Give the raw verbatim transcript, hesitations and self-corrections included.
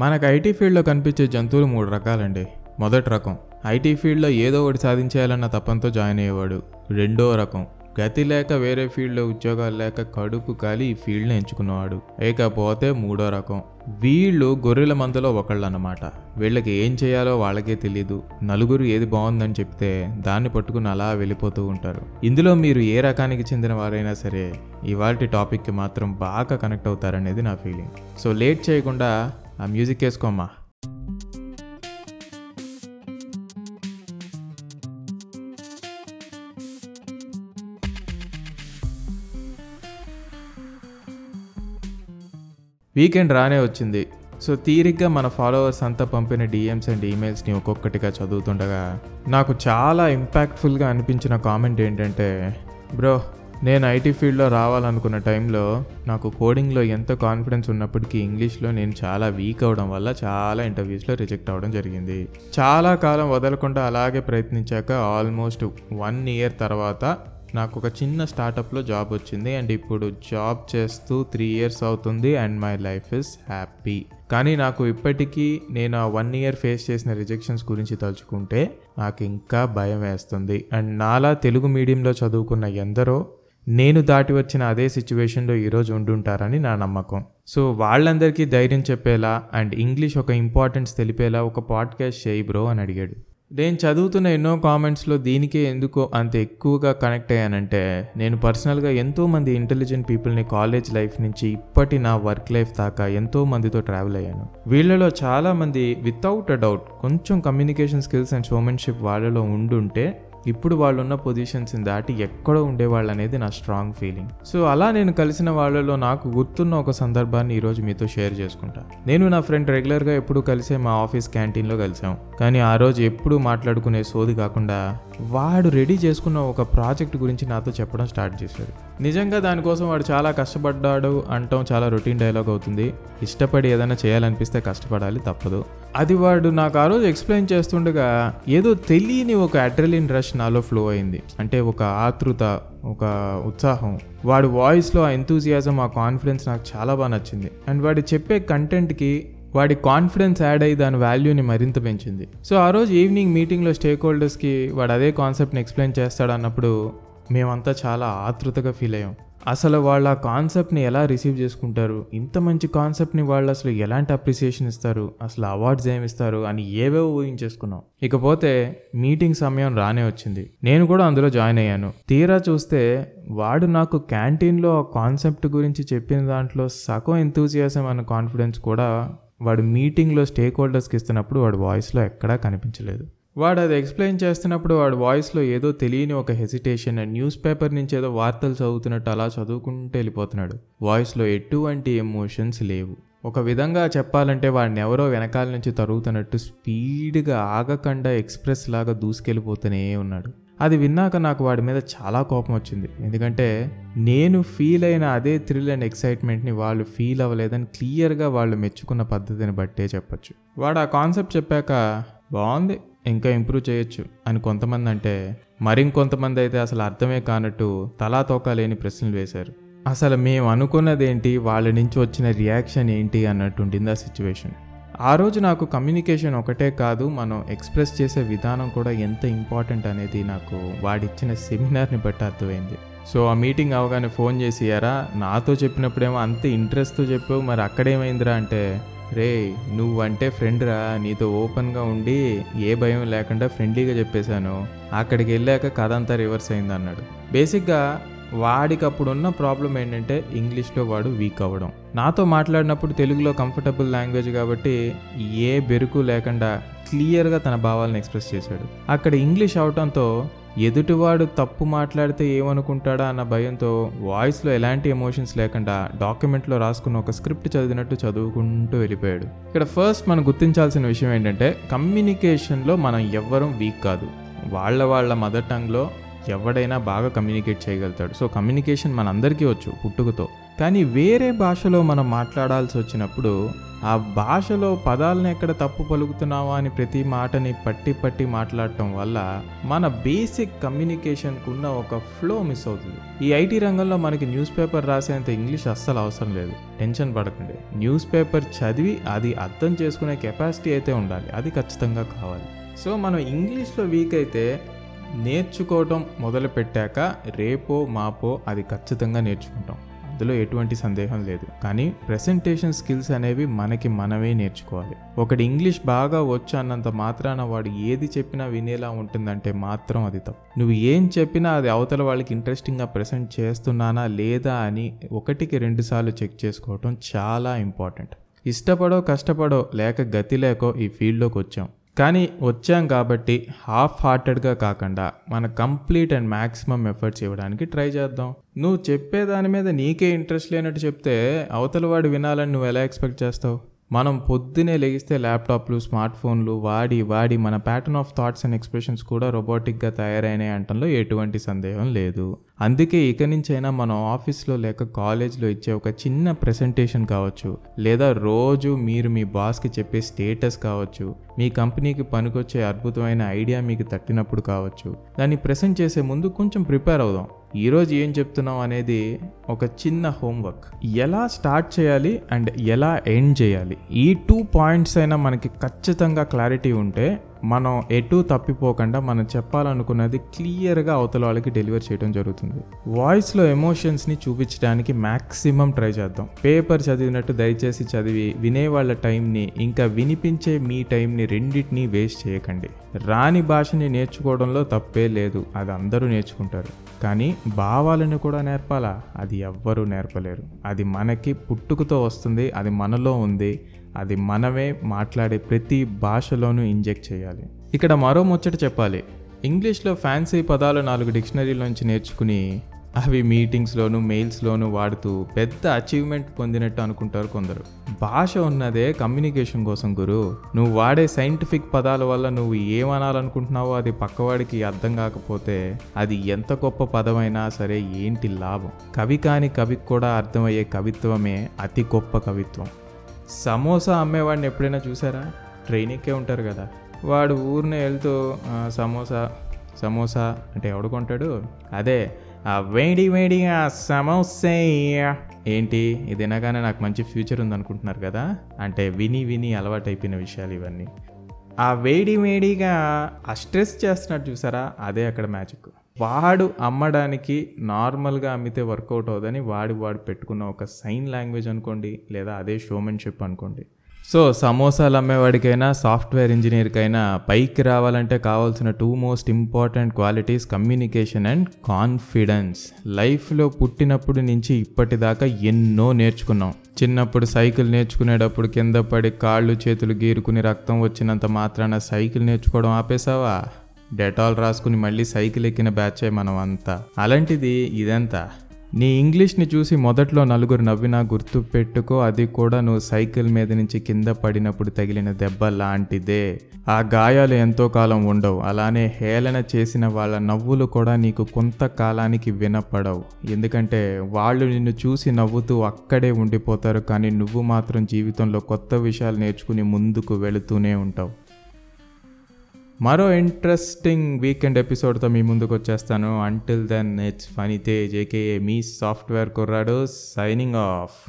మనకు ఐటీ ఫీల్డ్లో కనిపించే జంతువులు మూడు రకాలండి. మొదటి రకం, ఐటీ ఫీల్డ్లో ఏదో ఒకటి సాధించేయాలన్న తపంతో జాయిన్ అయ్యేవాడు. రెండో రకం, గతి లేక వేరే ఫీల్డ్లో ఉద్యోగాలు లేక కడుపు కాలి ఈ ఫీల్డ్ని ఎంచుకున్నవాడు. ఇకపోతే మూడో రకం, వీళ్ళు గొర్రెల మందలో ఒకళ్ళు అన్నమాట. వీళ్ళకి ఏం చేయాలో వాళ్ళకే తెలీదు. నలుగురు ఏది బాగుందని చెప్తే దాన్ని పట్టుకుని అలా వెళ్ళిపోతూ ఉంటారు. ఇందులో మీరు ఏ రకానికి చెందిన వారైనా సరే ఇవాల్టి టాపిక్కి మాత్రం బాగా కనెక్ట్ అవుతారనేది నా ఫీలింగ్. సో లేట్ చేయకుండా ఆ మ్యూజిక్ వేసుకోమ్మా. వీకెండ్ రానే వచ్చింది. సో తీరిగ్గా మన ఫాలోవర్స్ అంతా పంపిన డిఎమ్స్ అండ్ ఈమెయిల్స్ని ఒక్కొక్కటిగా చదువుతుండగా నాకు చాలా ఇంపాక్ట్ఫుల్గా అనిపించిన కామెంట్ ఏంటంటే, బ్రో నేను ఐటీ ఫీల్డ్లో రావాలనుకున్న టైంలో నాకు కోడింగ్లో ఎంతో కాన్ఫిడెన్స్ ఉన్నప్పటికీ ఇంగ్లీష్లో నేను చాలా వీక్ అవడం వల్ల చాలా ఇంటర్వ్యూస్లో రిజెక్ట్ అవ్వడం జరిగింది. చాలా కాలం వదలకుండా అలాగే ప్రయత్నించాక ఆల్మోస్ట్ వన్ ఇయర్ తర్వాత నాకు ఒక చిన్న స్టార్టప్లో జాబ్ వచ్చింది. అండ్ ఇప్పుడు జాబ్ చేస్తూ త్రీ ఇయర్స్ అవుతుంది and my life is happy. కానీ నాకు ఇప్పటికీ నేను ఆ వన్ ఇయర్ ఫేస్ చేసిన రిజెక్షన్స్ గురించి తలుచుకుంటే నాకు ఇంకా భయం వేస్తుంది. అండ్ నాలా తెలుగు మీడియంలో చదువుకున్న ఎందరో నేను దాటి వచ్చిన అదే సిచ్యువేషన్లో ఈరోజు ఉండుంటారని నా నమ్మకం. సో వాళ్ళందరికీ ధైర్యం చెప్పేలా అండ్ ఇంగ్లీష్ ఒక ఇంపార్టెన్స్ తెలిపేలా ఒక పాడ్కాస్ట్ చేయి బ్రో అని అడిగాడు. నేను చదువుతున్న ఎన్నో కామెంట్స్లో దీనికే ఎందుకో అంత ఎక్కువగా కనెక్ట్ అయ్యానంటే, నేను పర్సనల్గా ఎంతోమంది ఇంటెలిజెంట్ పీపుల్ని కాలేజ్ లైఫ్ నుంచి ఇప్పటి నా వర్క్ లైఫ్ దాకా ఎంతో మందితో ట్రావెల్ అయ్యాను. వీళ్ళలో చాలామంది వితౌట్ అ డౌట్ కొంచెం కమ్యూనికేషన్ స్కిల్స్ అండ్ షోమెన్షిప్ వాళ్ళలో ఉండుంటే ఇప్పుడు వాళ్ళున్న పొజిషన్స్ని దాటి ఎక్కడో ఉండేవాళ్ళు అనేది నా స్ట్రాంగ్ ఫీలింగ్. సో అలా నేను కలిసిన వాళ్ళలో నాకు గుర్తున్న ఒక సందర్భాన్ని ఈరోజు మీతో షేర్ చేసుకుంటా. నేను నా ఫ్రెండ్ రెగ్యులర్గా ఎప్పుడు కలిసే మా ఆఫీస్ క్యాంటీన్లో కలిసాం. కానీ ఆ రోజు ఎప్పుడూ మాట్లాడుకునే సోది కాకుండా వాడు రెడీ చేసుకున్న ఒక ప్రాజెక్ట్ గురించి నాతో చెప్పడం స్టార్ట్ చేశాడు. నిజంగా దానికోసం వాడు చాలా కష్టపడ్డాడు అంటాం చాలా రొటీన్ డైలాగ్ అవుతుంది. ఇష్టపడి ఏదైనా చేయాలనిపిస్తే కష్టపడాలి, తప్పదు. అది వాడు నాకు ఆ రోజు ఎక్స్ప్లెయిన్ చేస్తుండగా ఏదో తెలియని ఒక అడ్రిలిన్ రష్ నాలో ఫ్లో అయింది. అంటే ఒక ఆతృత, ఒక ఉత్సాహం. వాడి వాయిస్లో ఆ ఎంతూజియాజం, ఆ కాన్ఫిడెన్స్ నాకు చాలా బాగా నచ్చింది. అండ్ వాడి చెప్పే కంటెంట్కి వాడి కాన్ఫిడెన్స్ యాడ్ అయ్యి దాని వాల్యూని మరింత పెంచింది. సో ఆ రోజు ఈవినింగ్ మీటింగ్లో స్టేక్ హోల్డర్స్కి వాడు అదే కాన్సెప్ట్ని ఎక్స్ప్లెయిన్ చేస్తాడు అన్నప్పుడు మేమంతా చాలా ఆతృతగా ఫీల్ అయ్యాం. అసలు వాళ్ళు ఆ కాన్సెప్ట్ని ఎలా రిసీవ్ చేసుకుంటారు, ఇంత మంచి కాన్సెప్ట్ని వాళ్ళు అసలు ఎలాంటి అప్రిసియేషన్ ఇస్తారు, అసలు అవార్డ్స్ ఏమిస్తారు అని ఏవేవో ఊహించేసుకున్నాం. ఇకపోతే మీటింగ్ సమయం రానే వచ్చింది. నేను కూడా అందులో జాయిన్ అయ్యాను. తీరా చూస్తే వాడు నాకు క్యాంటీన్లో ఆ కాన్సెప్ట్ గురించి చెప్పిన దాంట్లో సగం ఎంతూజియాజం అనే కాన్ఫిడెన్స్ కూడా వాడు మీటింగ్లో స్టేక్ హోల్డర్స్కి ఇస్తున్నప్పుడు వాడి వాయిస్లో ఎక్కడా కనిపించలేదు. వాడు అది ఎక్స్ప్లెయిన్ చేస్తున్నప్పుడు వాడి వాయిస్లో ఏదో తెలియని ఒక హెసిటేషన్. అండ్ న్యూస్ పేపర్ నుంచి ఏదో వార్తలు చదువుతున్నట్టు అలా చదువుకుంటూ వెళ్ళిపోతున్నాడు. వాయిస్లో ఎటువంటి ఎమోషన్స్ లేవు. ఒక విధంగా చెప్పాలంటే వాడిని ఎవరో వెనకాల నుంచి తరుగుతున్నట్టు స్పీడ్గా ఆగకుండా ఎక్స్ప్రెస్ లాగా దూసుకెళ్ళిపోతూనే ఉన్నాడు. అది విన్నాక నాకు వాడి మీద చాలా కోపం వచ్చింది. ఎందుకంటే నేను ఫీల్ అయిన అదే థ్రిల్ అండ్ ఎక్సైట్మెంట్ని వాళ్ళు ఫీల్ అవ్వలేదని క్లియర్గా వాళ్ళు మెచ్చుకున్న పద్ధతిని బట్టే చెప్పచ్చు. వాడు ఆ కాన్సెప్ట్ చెప్పాక బాగుంది, ఇంకా ఇంప్రూవ్ చేయొచ్చు అని కొంతమంది అంటే, మరింకొంతమంది అయితే అసలు అర్థమే కానట్టు తలా తోకా లేని ప్రశ్నలు వేశారు. అసలు మేము అనుకున్నదేంటి, వాళ్ళ నుంచి వచ్చిన రియాక్షన్ ఏంటి అన్నట్టుండింది ఆ సిచ్యువేషన్. ఆ రోజు నాకు కమ్యూనికేషన్ ఒకటే కాదు, మనం ఎక్స్ప్రెస్ చేసే విధానం కూడా ఎంత ఇంపార్టెంట్ అనేది నాకు వాడిచ్చిన సెమినార్ని బట్టి అర్థమైంది. సో ఆ మీటింగ్ అవగానే ఫోన్ చేసి, ఎరా నాతో చెప్పినప్పుడేమో అంత ఇంట్రెస్ట్తో చెప్పావు, మరి అక్కడేమైందిరా అంటే, రే నువ్వంటే ఫ్రెండ్ రా, నీతో ఓపెన్గా ఉండి ఏ భయం లేకుండా ఫ్రెండ్లీగా చెప్పేశాను, అక్కడికి వెళ్ళాక కథ అంతా రివర్స్ అయింది అన్నాడు. బేసిక్గా వాడికి అప్పుడున్న ప్రాబ్లం ఏంటంటే ఇంగ్లీష్లో వాడు వీక్ అవ్వడం. నాతో మాట్లాడినప్పుడు తెలుగులో కంఫర్టబుల్ లాంగ్వేజ్ కాబట్టి ఏ బెరుకు లేకుండా క్లియర్గా తన భావాలను ఎక్స్ప్రెస్ చేశాడు. అక్కడ ఇంగ్లీష్ అవటంతో ఎదుటివాడు తప్పు మాట్లాడితే ఏమనుకుంటాడా అన్న భయంతో వాయిస్లో ఎలాంటి ఎమోషన్స్ లేకుండా డాక్యుమెంట్లో రాసుకున్న ఒక స్క్రిప్ట్ చదివినట్టు చదువుకుంటూ వెళ్ళిపోయాడు. ఇక్కడ ఫస్ట్ మనం గుర్తించాల్సిన విషయం ఏంటంటే, కమ్యూనికేషన్లో మనం ఎవ్వరం వీక్ కాదు. వాళ్ళ వాళ్ళ మదర్ టంగ్లో ఎవడైనా బాగా కమ్యూనికేట్ చేయగలుగుతాడు. సో కమ్యూనికేషన్ మనందరికీ వచ్చు పుట్టుకతో. కానీ వేరే భాషలో మనం మాట్లాడాల్సి వచ్చినప్పుడు ఆ భాషలో పదాలను ఎక్కడ తప్పు పలుకుతున్నావా అని ప్రతి మాటని పట్టి పట్టి మాట్లాడటం వల్ల మన బేసిక్ కమ్యూనికేషన్కు ఉన్న ఒక ఫ్లో మిస్ అవుతుంది. ఈ ఐటీ రంగంలో మనకి న్యూస్ పేపర్ రాసేంత ఇంగ్లీష్ అస్సలు అవసరం లేదు, టెన్షన్ పడకండి. న్యూస్ పేపర్ చదివి అది అర్థం చేసుకునే కెపాసిటీ అయితే ఉండాలి, అది ఖచ్చితంగా కావాలి. సో మనం ఇంగ్లీష్లో వీక్ అయితే నేర్చుకోవటం మొదలుపెట్టాక రేపో మాపో అది ఖచ్చితంగా నేర్చుకుంటాం, అందులో ఎటువంటి సందేహం లేదు. కానీ ప్రెజెంటేషన్ స్కిల్స్ అనేవి మనకి మనమే నేర్చుకోవాలి. ఒకటి ఇంగ్లీష్ బాగా వచ్చు అన్నంత మాత్రాన వాడు ఏది చెప్పినా వినేలా ఉంటుందంటే మాత్రం అది తప్పు. నువ్వు ఏం చెప్పినా అది అవతల వాళ్ళకి ఇంట్రెస్టింగ్గా ప్రెజెంట్ చేస్తున్నానా లేదా అని ఒకటికి రెండు సార్లు చెక్ చేసుకోవటం చాలా ఇంపార్టెంట్. ఇష్టపడో కష్టపడో లేక గతి లేకో ఈ ఫీల్డ్లోకి వచ్చాం, కానీ వచ్చాం కాబట్టి హాఫ్ హార్టెడ్గా కాకుండా మన కంప్లీట్ అండ్ మ్యాక్సిమం ఎఫర్ట్స్ ఇవ్వడానికి ట్రై చేద్దాం. నువ్వు చెప్పేదాని మీద నీకే ఇంట్రెస్ట్ లేనట్టు చెప్తే అవతల వాడు వినాలని నువ్వు ఎలా ఎక్స్పెక్ట్ చేస్తావు? మనం పొద్దునే లెగిస్తే ల్యాప్టాప్లు స్మార్ట్ ఫోన్లు వాడి వాడి మన pattern of thoughts and expressions కూడా రోబోటిక్గా తయారైనాయి అంటంలో ఎటువంటి సందేహం లేదు. అందుకే ఇక నుంచైనా మనం ఆఫీస్లో లేక కాలేజ్లో ఇచ్చే ఒక చిన్న ప్రెజెంటేషన్ కావచ్చు, లేదా రోజు మీరు మీ బాస్కి చెప్పే స్టేటస్ కావచ్చు, మీ కంపెనీకి పనికొచ్చే అద్భుతమైన ఐడియా మీకు తట్టినప్పుడు కావచ్చు, దాన్ని ప్రెజెంట్ చేసే ముందు కొంచెం ప్రిపేర్ అవుదాం. ఈరోజు ఏం చెప్తున్నాం అనేది ఒక చిన్న హోంవర్క్. ఎలా స్టార్ట్ చేయాలి అండ్ ఎలా ఎండ్ చేయాలి, ఈ టూ పాయింట్స్ అయినా మనకి ఖచ్చితంగా క్లారిటీ ఉంటే మనం ఎటు తప్పిపోకుండా మనం చెప్పాలనుకున్నది క్లియర్గా అవతల వాళ్ళకి డెలివర్ చేయడం జరుగుతుంది. వాయిస్లో ఎమోషన్స్ని చూపించడానికి మ్యాక్సిమం ట్రై చేద్దాం. పేపర్ చదివినట్టు దయచేసి చదివి వినేవాళ్ళ టైంని ఇంకా వినిపించే మీ టైంని రెండింటినీ వేస్ట్ చేయకండి. రాని భాషని నేర్చుకోవడంలో తప్పే లేదు, అది అందరూ నేర్చుకుంటారు. కానీ భావాలను కూడా నేర్పాలా, అది ఎవ్వరూ నేర్పలేరు. అది మనకి పుట్టుకతో వస్తుంది, అది మనలో ఉంది, అది మనమే మాట్లాడే ప్రతి భాషలోనూ ఇంజెక్ట్ చేయాలి. ఇక్కడ మరో ముచ్చట చెప్పాలి, ఇంగ్లీష్లో ఫ్యాన్సీ పదాలు నాలుగు డిక్షనరీలోంచి నేర్చుకుని అవి మీటింగ్స్లోనూ మెయిల్స్లోనూ వాడుతూ పెద్ద అచీవ్మెంట్ పొందినట్టు అనుకుంటారు కొందరు. భాష ఉన్నదే కమ్యూనికేషన్ కోసం గురు. నువ్వు వాడే సైంటిఫిక్ పదాల వల్ల నువ్వు ఏమనాలనుకుంటున్నావో అది పక్కవాడికి అర్థం కాకపోతే అది ఎంత గొప్ప పదమైనా సరే ఏంటి లాభం? కవి కాని కవికి కూడా అర్థమయ్యే కవిత్వమే అతి గొప్ప కవిత్వం. సమోసా అమ్మేవాడిని ఎప్పుడైనా చూసారా? ట్రైన్ ఎక్కే ఉంటారు కదా, వాడు ఊరినే వెళ్తూ సమోసా సమోసా అంటే ఎవడు కొంటాడు? అదే ఆ వేడి వేడి ఆ సమోసా. ఏంటి ఇది వినగానే నాకు మంచి ఫ్యూచర్ ఉందనుకుంటున్నారు కదా, అంటే విని విని అలవాటు అయిపోయిన విషయాలు ఇవన్నీ. ఆ వేడి వేడిగా ఆ స్ట్రెస్ చేస్తున్నట్టు చూసారా, అదే అక్కడ మ్యాజిక్. వాడు అమ్మడానికి నార్మల్గా అమ్మితే వర్కౌట్ అవుదని వాడు వాడు పెట్టుకున్న ఒక సైన్ లాంగ్వేజ్ అనుకోండి, లేదా అదే షోమెన్షిప్ అనుకోండి. సో సమోసాలు అమ్మేవాడికైనా సాఫ్ట్వేర్ ఇంజనీర్కైనా పైకి రావాలంటే కావాల్సిన two most important qualities communication and confidence. లైఫ్లో పుట్టినప్పుడు నుంచి ఇప్పటిదాకా ఎన్నో నేర్చుకున్నాం. చిన్నప్పుడు సైకిల్ నేర్చుకునేటప్పుడు కింద పడి కాళ్ళు చేతులు గీరుకుని రక్తం వచ్చినంత మాత్రాన సైకిల్ నేర్చుకోవడం ఆపేసావా? డెటాల్ రాసుకుని మళ్ళీ సైకిల్ ఎక్కిన బ్యాచే మనం అంతా. అలాంటిది ఇదంతా. నీ ఇంగ్లీష్ని చూసి మొదట్లో నలుగురు నవ్వినా గుర్తు పెట్టుకో, అది కూడా నువ్వు సైకిల్ మీద నుంచి కింద పడినప్పుడు తగిలిన దెబ్బ లాంటిదే. ఆ గాయాలు ఎంతో కాలం ఉండవు, అలానే హేళన చేసిన వాళ్ళ నవ్వులు కూడా నీకు కొంతకాలానికి వినపడవు. ఎందుకంటే వాళ్ళు నిన్ను చూసి నవ్వుతూ అక్కడే ఉండిపోతారు, కానీ నువ్వు మాత్రం జీవితంలో కొత్త విషయాలు నేర్చుకుని ముందుకు వెళుతూనే ఉంటావు. మరో ఇంట్రెస్టింగ్ వీకెండ్ ఎపిసోడ్తో మీ ముందుకు వచ్చేస్తాను. Until then it's funny Tej A K software కుర్రాడు సైనింగ్ ఆఫ్.